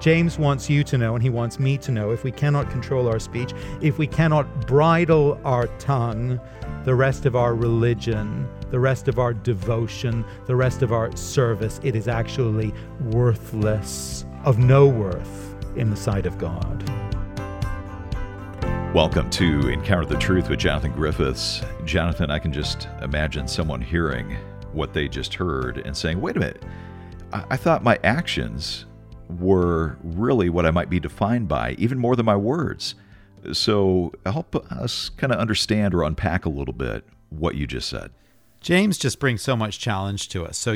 James wants you to know, and he wants me to know, if we cannot control our speech, if we cannot bridle our tongue, the rest of our religion, the rest of our devotion, the rest of our service, it is actually worthless, of no worth in the sight of God. Welcome to Encounter the Truth with Jonathan Griffiths. Jonathan, I can just imagine someone hearing what they just heard and saying, wait a minute, I thought my actions were really what I might be defined by, even more than my words. So help us kind of understand or unpack a little bit what you just said. James just brings so much challenge to us. So,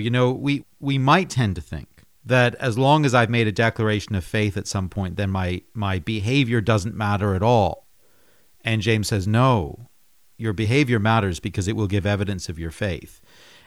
we might tend to think that as long as I've made a declaration of faith at some point, then my behavior doesn't matter at all. And James says, no, your behavior matters because it will give evidence of your faith.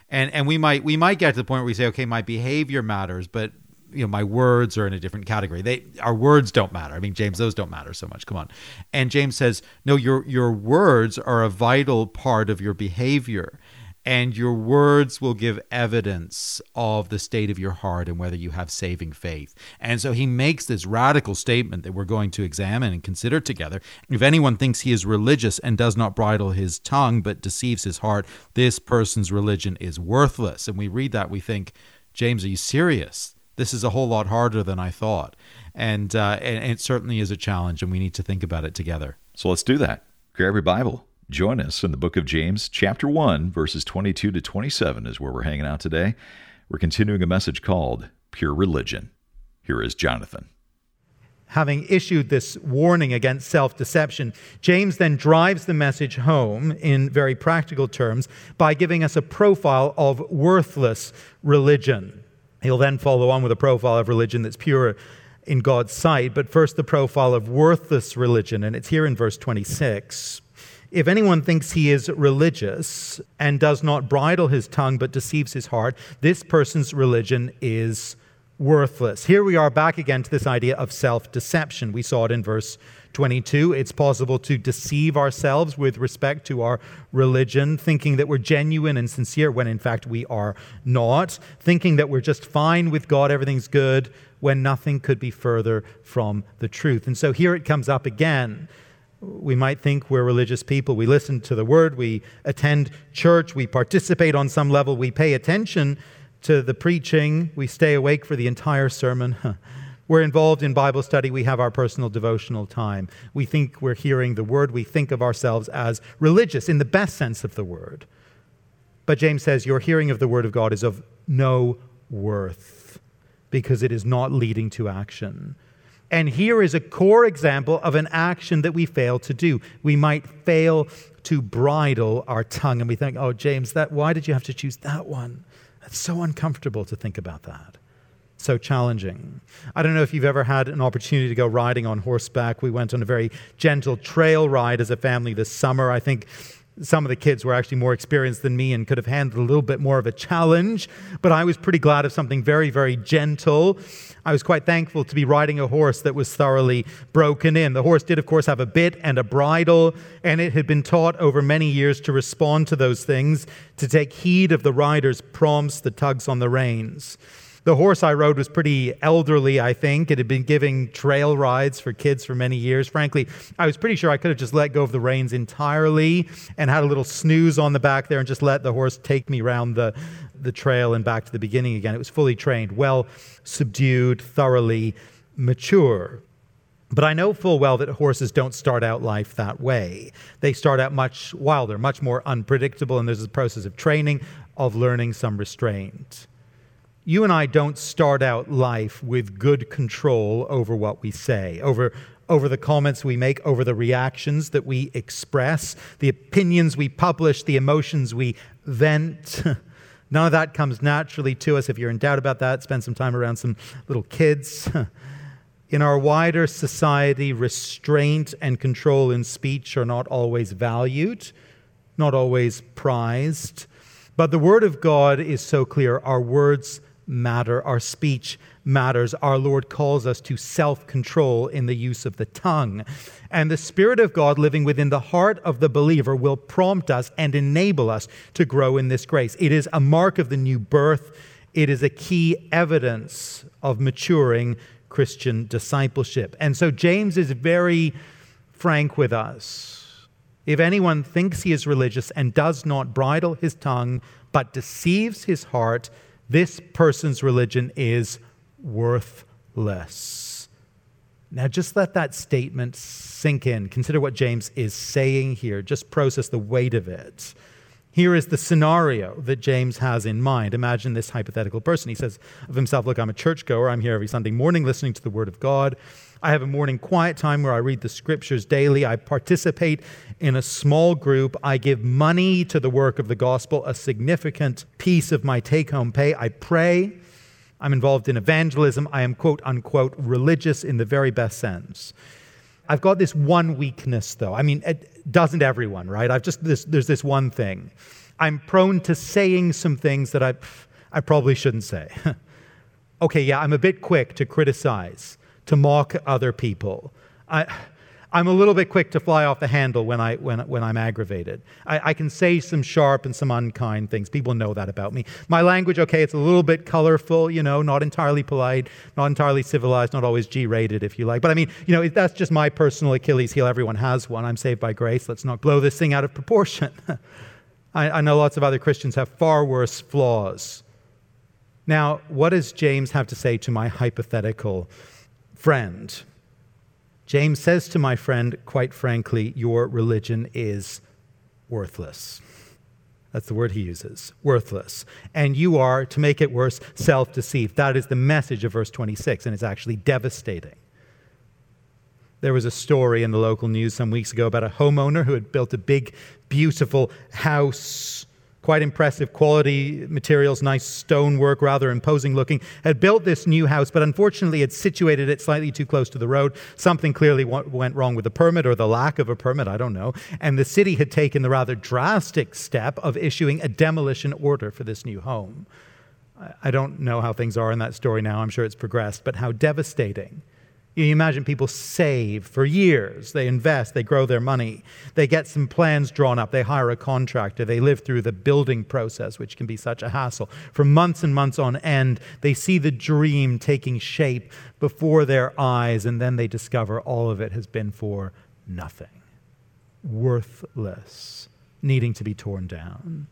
And we might get to the point where we say, okay, my behavior matters, but my words are in a different category. Our words don't matter. I mean, James, those don't matter so much. Come on. And James says, no, your words are a vital part of your behavior, and your words will give evidence of the state of your heart and whether you have saving faith. And so he makes this radical statement that we're going to examine and consider together. If anyone thinks he is religious and does not bridle his tongue but deceives his heart, this person's religion is worthless. And we read that, we think, James, are you serious? This is a whole lot harder than I thought. And it certainly is a challenge, and we need to think about it together. So let's do that. Grab your Bible. Join us in the book of James, chapter 1, verses 22 to 27 is where we're hanging out today. We're continuing a message called Pure Religion. Here is Jonathan. Having issued this warning against self-deception, James then drives the message home in very practical terms by giving us a profile of worthless religion. He'll then follow on with a profile of religion that's pure in God's sight, but first the profile of worthless religion, and it's here in verse 26. If anyone thinks he is religious and does not bridle his tongue but deceives his heart, this person's religion is worthless. Here we are back again to this idea of self-deception. We saw it in verse 22. It's possible to deceive ourselves with respect to our religion, thinking that we're genuine and sincere when in fact we are not, thinking that we're just fine with God, everything's good, when nothing could be further from the truth. And so here it comes up again. We might think we're religious people. We listen to the Word, we attend church, we participate on some level, we pay attention to the preaching, we stay awake for the entire sermon. We're involved in Bible study. We have our personal devotional time. We think we're hearing the Word. We think of ourselves as religious in the best sense of the word. But James says your hearing of the Word of God is of no worth because it is not leading to action. And here is a core example of an action that we fail to do. We might fail to bridle our tongue. And we think, oh, James, why did you have to choose that one? That's so uncomfortable to think about that. So challenging. I don't know if you've ever had an opportunity to go riding on horseback. We went on a very gentle trail ride as a family this summer. I think some of the kids were actually more experienced than me and could have handled a little bit more of a challenge, but I was pretty glad of something very, very gentle. I was quite thankful to be riding a horse that was thoroughly broken in. The horse did, of course, have a bit and a bridle, and it had been taught over many years to respond to those things, to take heed of the rider's prompts, the tugs on the reins. The horse I rode was pretty elderly, I think. It had been giving trail rides for kids for many years. Frankly, I was pretty sure I could have just let go of the reins entirely and had a little snooze on the back there and just let the horse take me round the trail and back to the beginning again. It was fully trained, well subdued, thoroughly mature. But I know full well that horses don't start out life that way. They start out much wilder, much more unpredictable, and there's a process of training, of learning some restraint. You and I don't start out life with good control over what we say, over the comments we make, over the reactions that we express, the opinions we publish, the emotions we vent. None of that comes naturally to us. If you're in doubt about that, spend some time around some little kids. In our wider society, restraint and control in speech are not always valued, not always prized. But the Word of God is so clear. Our words matter. Our speech matters. Our Lord calls us to self-control in the use of the tongue. And the Spirit of God living within the heart of the believer will prompt us and enable us to grow in this grace. It is a mark of the new birth. It is a key evidence of maturing Christian discipleship. And so James is very frank with us. If anyone thinks he is religious and does not bridle his tongue but deceives his heart, this person's religion is worthless. Now just let that statement sink in. Consider what James is saying here. Just process the weight of it. Here is the scenario that James has in mind. Imagine this hypothetical person. He says of himself, look, I'm a churchgoer. I'm here every Sunday morning listening to the Word of God. I have a morning quiet time where I read the Scriptures daily. I participate in a small group. I give money to the work of the gospel, a significant piece of my take-home pay. I pray. I'm involved in evangelism. I am, quote, unquote, religious in the very best sense. I've got this one weakness, though. I mean, it doesn't everyone, right? There's this one thing. I'm prone to saying some things that I probably shouldn't say. Okay, yeah, I'm a bit quick to criticize, to mock other people. I'm a little bit quick to fly off the handle when I'm aggravated. I can say some sharp and some unkind things. People know that about me. My language, okay, it's a little bit colorful, you know, not entirely polite, not entirely civilized, not always G-rated, if you like. But I mean, you know, that's just my personal Achilles heel. Everyone has one. I'm saved by grace. Let's not blow this thing out of proportion. I know lots of other Christians have far worse flaws. Now, what does James have to say to my hypothetical friend? James says to my friend, quite frankly, your religion is worthless. That's the word he uses, worthless. And you are, to make it worse, self-deceived. That is the message of verse 26, and it's actually devastating. There was a story in the local news some weeks ago about a homeowner who had built a big, beautiful house, quite impressive quality materials, nice stonework, rather imposing looking, had built this new house, but unfortunately had situated it slightly too close to the road. Something clearly went wrong with the permit or the lack of a permit, I don't know. And the city had taken the rather drastic step of issuing a demolition order for this new home. I don't know how things are in that story now. I'm sure it's progressed, but how devastating. You imagine people save for years, they invest, they grow their money, they get some plans drawn up, they hire a contractor, they live through the building process, which can be such a hassle. For months and months on end, they see the dream taking shape before their eyes, and then they discover all of it has been for nothing. Worthless, needing to be torn down.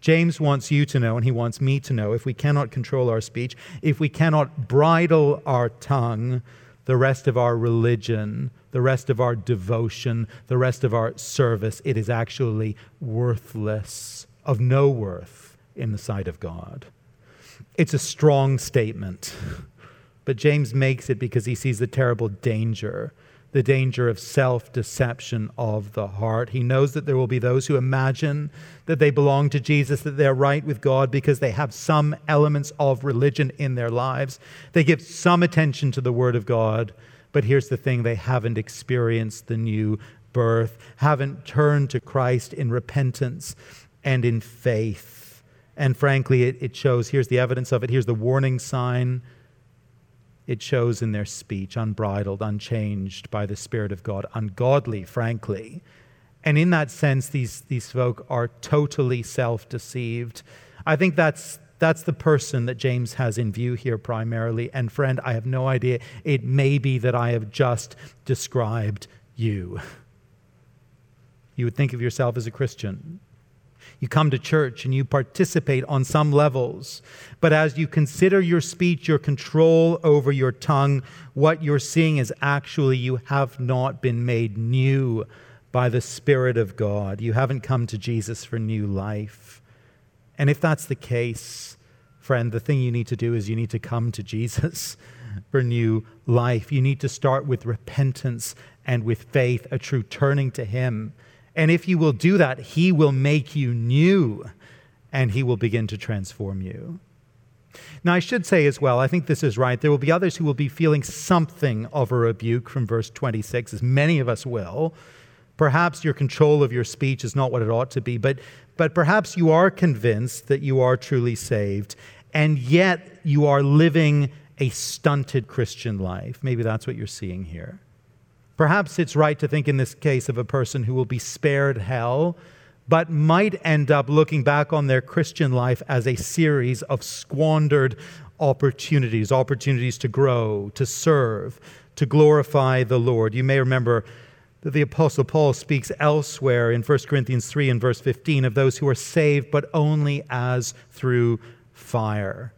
James wants you to know, and he wants me to know, if we cannot control our speech, if we cannot bridle our tongue, the rest of our religion, the rest of our devotion, the rest of our service, it is actually worthless, of no worth in the sight of God. It's a strong statement, but James makes it because he sees the terrible danger. The danger of self-deception of the heart. He knows that there will be those who imagine that they belong to Jesus, that they're right with God because they have some elements of religion in their lives. They give some attention to the Word of God, but here's the thing, they haven't experienced the new birth, haven't turned to Christ in repentance and in faith. And frankly, it shows, here's the evidence of it, here's the warning sign. It shows in their speech, unbridled, unchanged by the Spirit of God, ungodly, frankly. And in that sense, these folk are totally self-deceived. I think that's the person that James has in view here primarily. And friend, I have no idea. It may be that I have just described you. You would think of yourself as a Christian. You come to church and you participate on some levels. But as you consider your speech, your control over your tongue, what you're seeing is actually you have not been made new by the Spirit of God. You haven't come to Jesus for new life. And if that's the case, friend, the thing you need to do is you need to come to Jesus for new life. You need to start with repentance and with faith, a true turning to Him. And if you will do that, He will make you new and He will begin to transform you. Now, I should say as well, I think this is right. There will be others who will be feeling something of a rebuke from verse 26, as many of us will. Perhaps your control of your speech is not what it ought to be, but perhaps you are convinced that you are truly saved, and yet you are living a stunted Christian life. Maybe that's what you're seeing here. Perhaps it's right to think in this case of a person who will be spared hell, but might end up looking back on their Christian life as a series of squandered opportunities to grow, to serve, to glorify the Lord. You may remember that the Apostle Paul speaks elsewhere in 1 Corinthians 3 and verse 15 of those who are saved, but only as through fire.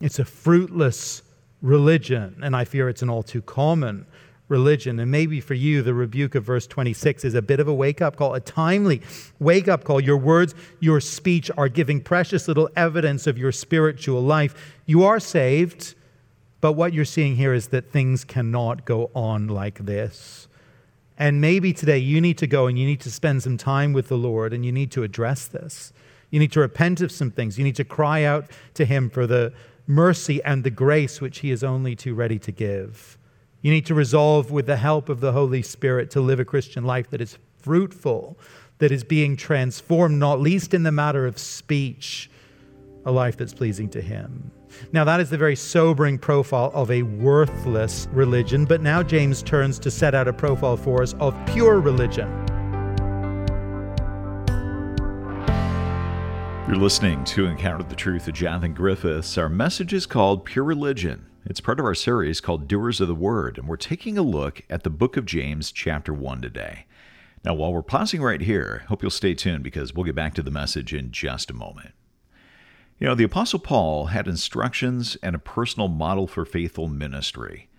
It's a fruitless religion, and I fear it's an all too common religion. And maybe for you, the rebuke of verse 26 is a bit of a wake-up call, a timely wake-up call. Your words, your speech are giving precious little evidence of your spiritual life. You are saved, but what you're seeing here is that things cannot go on like this. And maybe today you need to go and you need to spend some time with the Lord and you need to address this. You need to repent of some things. You need to cry out to Him for the mercy and the grace which He is only too ready to give. You need to resolve with the help of the Holy Spirit to live a Christian life that is fruitful, that is being transformed, not least in the matter of speech, a life that's pleasing to Him. Now, that is the very sobering profile of a worthless religion, but now James turns to set out a profile for us of pure religion. You're listening to Encounter the Truth with Jonathan Griffiths. Our message is called Pure Religion. It's part of our series called Doers of the Word, and we're taking a look at the book of James, chapter 1 today. Now, while we're pausing right here, hope you'll stay tuned because we'll get back to the message in just a moment. You know, the Apostle Paul had instructions and a personal model for faithful ministry.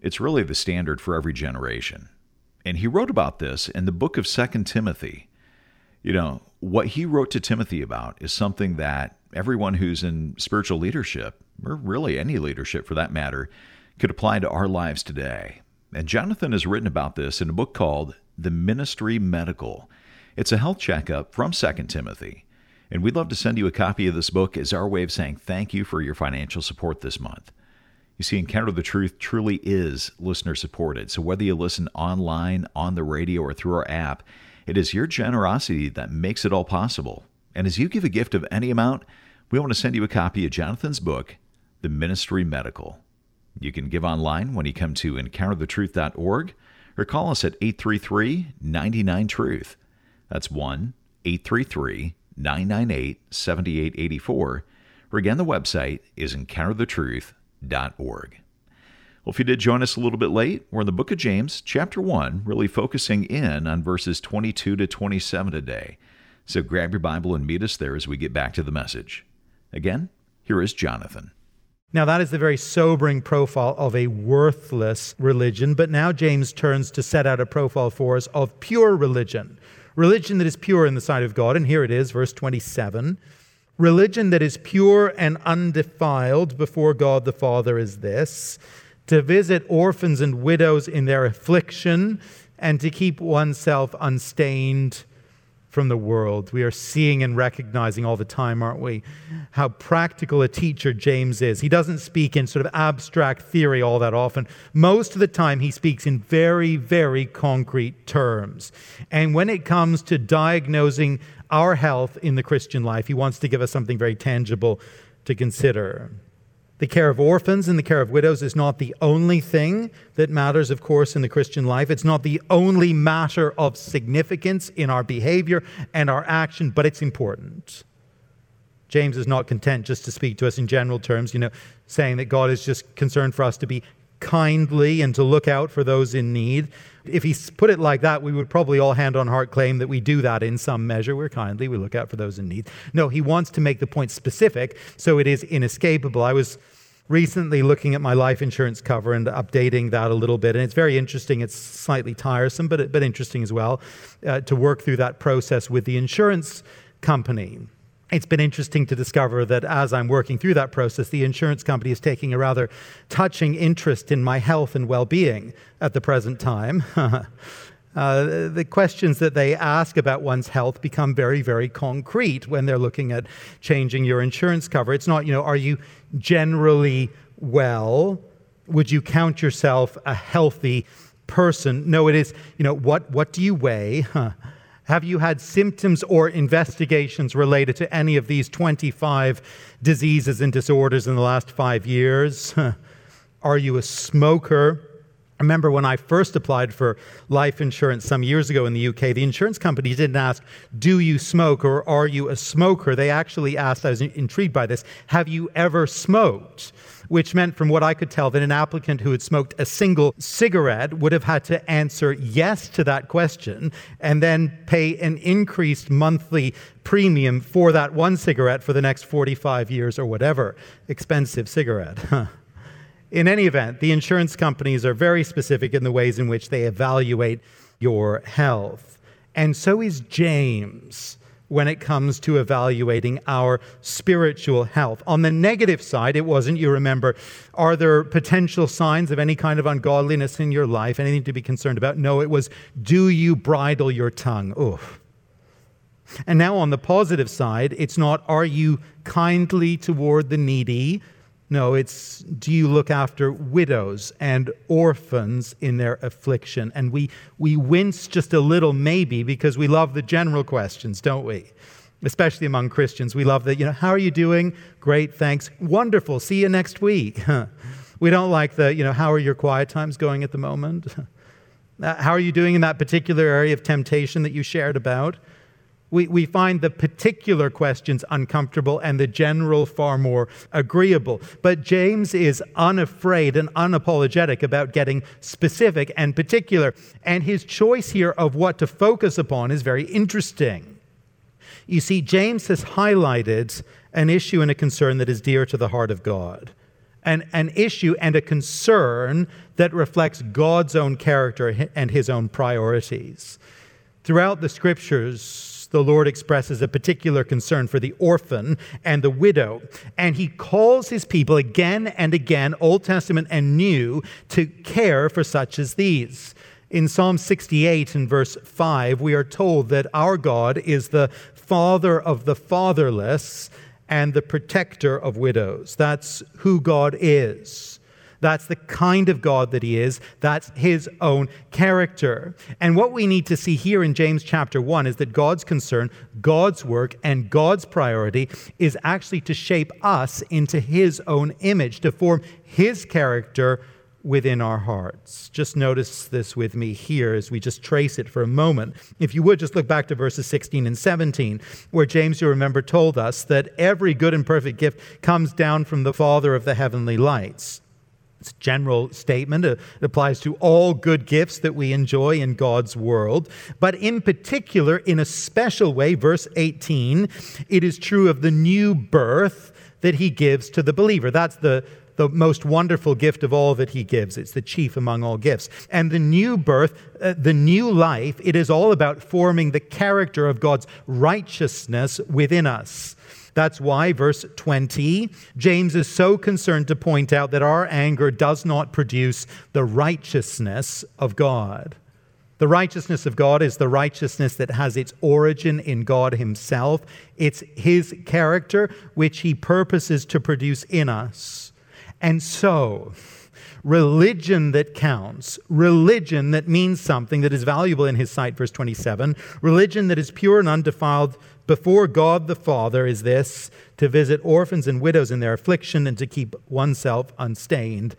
It's really the standard for every generation. And he wrote about this in the book of 2 Timothy. You know, what he wrote to Timothy about is something that everyone who's in spiritual leadership, or really any leadership for that matter, could apply to our lives today. And Jonathan has written about this in a book called The Ministry Medical. It's a health checkup from 2 Timothy. And we'd love to send you a copy of this book as our way of saying thank you for your financial support this month. You see, Encounter the Truth truly is listener-supported. So whether you listen online, on the radio, or through our app, it is your generosity that makes it all possible. And as you give a gift of any amount, we want to send you a copy of Jonathan's book, The Ministry Medical. You can give online when you come to EncounterTheTruth.org or call us at 833-99-TRUTH. That's 1-833-99-TRUTH. 998-7884, or again, the website is EncounterTheTruth.org. Well, if you did join us a little bit late, we're in the book of James, chapter 1, really focusing in on verses 22 to 27 today. So grab your Bible and meet us there as we get back to the message. Again, here is Jonathan. Now, that is the very sobering profile of a worthless religion, but now James turns to set out a profile for us of pure religion. Religion that is pure in the sight of God, and here it is, verse 27. Religion that is pure and undefiled before God the Father is this, to visit orphans and widows in their affliction and to keep oneself unstained from the world. We are seeing and recognizing all the time, aren't we, how practical a teacher James is. He doesn't speak in sort of abstract theory all that often. Most of the time he speaks in very, very concrete terms. And when it comes to diagnosing our health in the Christian life, he wants to give us something very tangible to consider. The care of orphans and the care of widows is not the only thing that matters, of course, in the Christian life. It's not the only matter of significance in our behavior and our action, but it's important. James is not content just to speak to us in general terms, saying that God is just concerned for us to be kindly and to look out for those in need. If he put it like that, we would probably all hand on heart claim that we do that in some measure. We're kindly, we look out for those in need. No, he wants to make the point specific, so it is inescapable. I was recently looking at my life insurance cover and updating that a little bit, and it's very interesting. It's slightly tiresome, but interesting as well, to work through that process with the insurance company. It's been interesting to discover that as I'm working through that process, the insurance company is taking a rather touching interest in my health and well-being at the present time. The questions that they ask about one's health become very, very concrete when they're looking at changing your insurance cover. It's not, are you generally well? Would you count yourself a healthy person? No, it is, what do you weigh? Have you had symptoms or investigations related to any of these 25 diseases and disorders in the last 5 years? Are you a smoker? remember when I first applied for life insurance some years ago in the UK, the insurance company didn't ask, do you smoke or are you a smoker? They actually asked, I was intrigued by this, have you ever smoked? Which meant, from what I could tell, that an applicant who had smoked a single cigarette would have had to answer yes to that question and then pay an increased monthly premium for that one cigarette for the next 45 years or whatever. Expensive cigarette. In any event, the insurance companies are very specific in the ways in which they evaluate your health. And so is James when it comes to evaluating our spiritual health. On the negative side, it wasn't, you remember, are there potential signs of any kind of ungodliness in your life, anything to be concerned about? No, it was, do you bridle your tongue? Oof. And now on the positive side, it's not, are you kindly toward the needy? No, it's, do you look after widows and orphans in their affliction? And we wince just a little, maybe, because we love the general questions, don't we? Especially among Christians. We love the, how are you doing? Great, thanks. Wonderful. See you next week. We don't like the, how are your quiet times going at the moment? How are you doing in that particular area of temptation that you shared about? We find the particular questions uncomfortable and the general far more agreeable. But James is unafraid and unapologetic about getting specific and particular. And his choice here of what to focus upon is very interesting. You see, James has highlighted an issue and a concern that is dear to the heart of God. An issue and a concern that reflects God's own character and his own priorities. Throughout the scriptures, the Lord expresses a particular concern for the orphan and the widow, and he calls his people again and again, Old Testament and New, to care for such as these. In Psalm 68 and verse 5, we are told that our God is the father of the fatherless and the protector of widows. That's who God is. That's the kind of God that he is. That's his own character. And what we need to see here in James chapter 1 is that God's concern, God's work, and God's priority is actually to shape us into his own image, to form his character within our hearts. Just notice this with me here as we just trace it for a moment. If you would, just look back to verses 16 and 17, where James, you remember, told us that every good and perfect gift comes down from the Father of the heavenly lights. It's a general statement. It applies to all good gifts that we enjoy in God's world. But in particular, in a special way, verse 18, it is true of the new birth that he gives to the believer. That's the most wonderful gift of all that he gives. It's the chief among all gifts. And the new birth, the new life, it is all about forming the character of God's righteousness within us. That's why, verse 20, James is so concerned to point out that our anger does not produce the righteousness of God. The righteousness of God is the righteousness that has its origin in God himself. It's his character, which he purposes to produce in us. And so, religion that counts, religion that means something, that is valuable in his sight, verse 27, religion that is pure and undefiled before God the Father is this, to visit orphans and widows in their affliction and to keep oneself unstained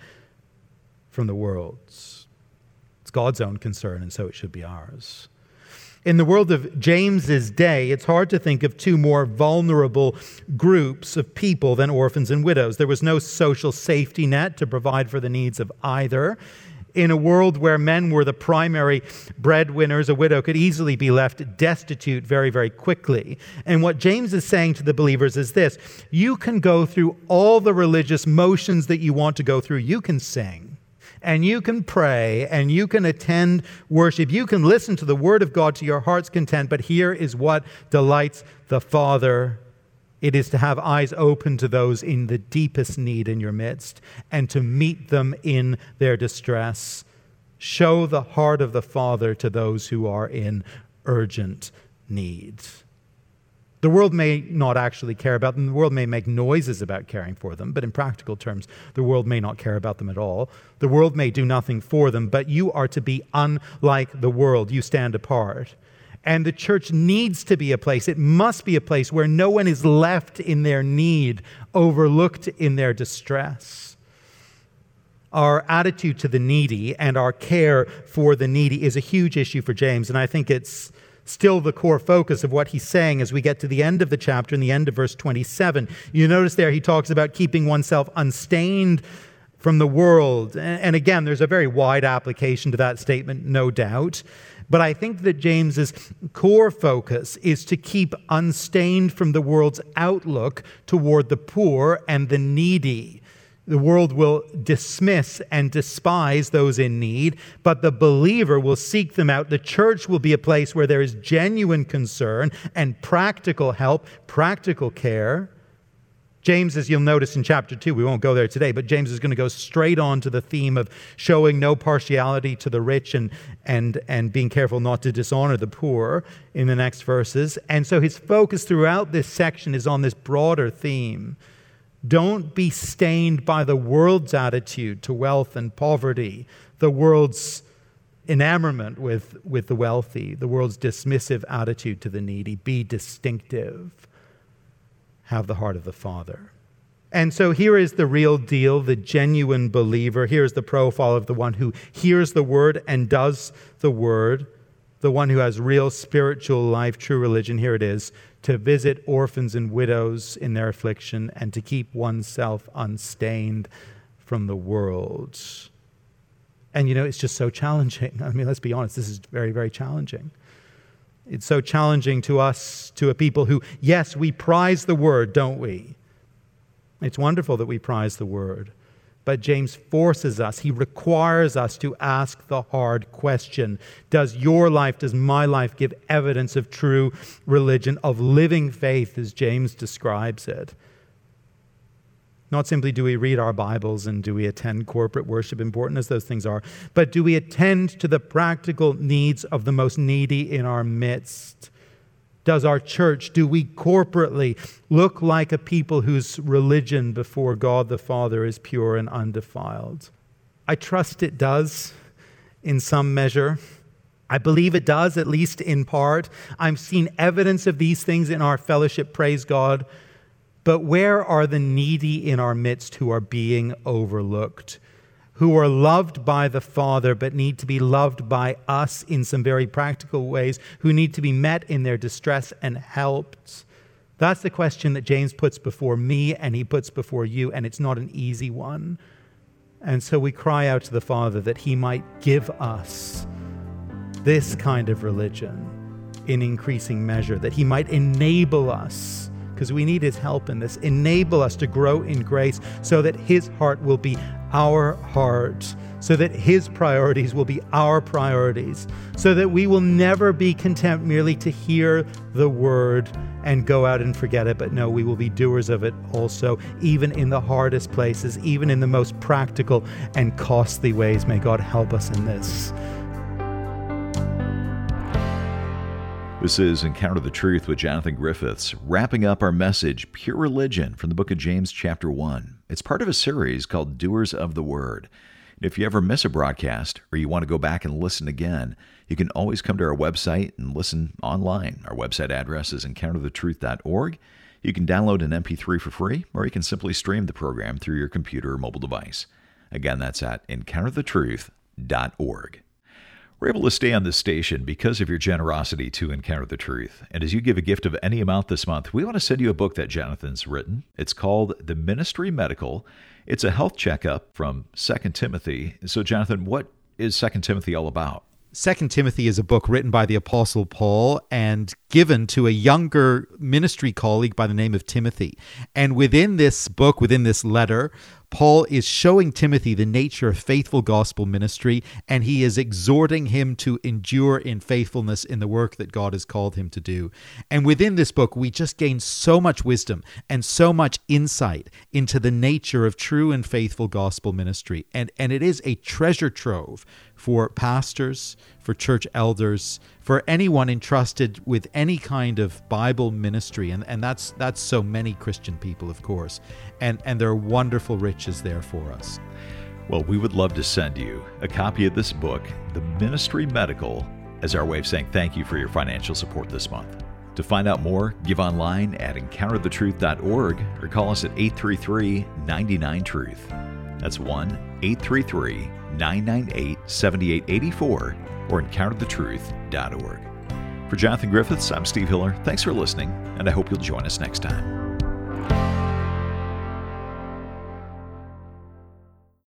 from the world's. It's God's own concern, and so it should be ours. In the world of James's day, it's hard to think of two more vulnerable groups of people than orphans and widows. There was no social safety net to provide for the needs of either. In a world where men were the primary breadwinners, a widow could easily be left destitute very, very quickly. And what James is saying to the believers is this: you can go through all the religious motions that you want to go through. You can sing, and you can pray, and you can attend worship. You can listen to the word of God to your heart's content, but here is what delights the Father. It is to have eyes open to those in the deepest need in your midst and to meet them in their distress. Show the heart of the Father to those who are in urgent need. The world may not actually care about them. The world may make noises about caring for them, but in practical terms, the world may not care about them at all. The world may do nothing for them, but you are to be unlike the world. You stand apart. And the church needs to be a place, it must be a place where no one is left in their need, overlooked in their distress. Our attitude to the needy and our care for the needy is a huge issue for James, and I think it's still the core focus of what he's saying as we get to the end of the chapter, in the end of verse 27. You notice there he talks about keeping oneself unstained from the world. And again, there's a very wide application to that statement, no doubt. But I think that James's core focus is to keep unstained from the world's outlook toward the poor and the needy. The world will dismiss and despise those in need, but the believer will seek them out. The church will be a place where there is genuine concern and practical help, practical care. James, as you'll notice in chapter 2, we won't go there today, but James is going to go straight on to the theme of showing no partiality to the rich and being careful not to dishonor the poor in the next verses. And so his focus throughout this section is on this broader theme. Don't be stained by the world's attitude to wealth and poverty, the world's enamorment with the wealthy, the world's dismissive attitude to the needy. Be distinctive. Have the heart of the Father. And so here is the real deal, the genuine believer. Here is the profile of the one who hears the word and does the word, the one who has real spiritual life, true religion. Here it is: to visit orphans and widows in their affliction and to keep oneself unstained from the world. And you know, it's just so challenging. I mean, let's be honest, this is very, very challenging. It's so challenging to us, to a people who, yes, we prize the word, don't we? It's wonderful that we prize the word. But James forces us, he requires us to ask the hard question. Does your life, does my life give evidence of true religion, of living faith, as James describes it? Not simply do we read our Bibles and do we attend corporate worship, important as those things are, but do we attend to the practical needs of the most needy in our midst? Does our church, do we corporately look like a people whose religion before God the Father is pure and undefiled? I trust it does in some measure. I believe it does, at least in part. I've seen evidence of these things in our fellowship, praise God. But where are the needy in our midst who are being overlooked, who are loved by the Father but need to be loved by us in some very practical ways, who need to be met in their distress and helped? That's the question that James puts before me and he puts before you, and it's not an easy one. And so we cry out to the Father that he might give us this kind of religion in increasing measure, that he might enable us, because we need his help in this, enable us to grow in grace so that his heart will be our heart, so that his priorities will be our priorities, so that we will never be content merely to hear the word and go out and forget it, but no, we will be doers of it also, even in the hardest places, even in the most practical and costly ways. May God help us in this. This is Encounter the Truth with Jonathan Griffiths, wrapping up our message, Pure Religion, from the book of James chapter 1. It's part of a series called Doers of the Word. And if you ever miss a broadcast or you want to go back and listen again, you can always come to our website and listen online. Our website address is encounterthetruth.org. You can download an MP3 for free, or you can simply stream the program through your computer or mobile device. Again, that's at encounterthetruth.org. We're able to stay on this station because of your generosity to Encounter the Truth. And as you give a gift of any amount this month, we want to send you a book that Jonathan's written. It's called The Ministry Medical. It's a health checkup from 2 Timothy. So, Jonathan, what is 2 Timothy all about? 2 Timothy is a book written by the Apostle Paul and given to a younger ministry colleague by the name of Timothy. And within this book, within this letter, Paul is showing Timothy the nature of faithful gospel ministry, and he is exhorting him to endure in faithfulness in the work that God has called him to do. And within this book, we just gain so much wisdom and so much insight into the nature of true and faithful gospel ministry. And it is a treasure trove for pastors, for church elders, for anyone entrusted with any kind of Bible ministry. And that's so many Christian people, of course. And there are wonderful riches there for us. Well, we would love to send you a copy of this book, The Ministry Medical, as our way of saying thank you for your financial support this month. To find out more, give online at encounterthetruth.org or call us at 833-99-TRUTH. That's 1-833-998-7884 or EncounterTheTruth.org. For Jonathan Griffiths, I'm Steve Hiller. Thanks for listening, and I hope you'll join us next time.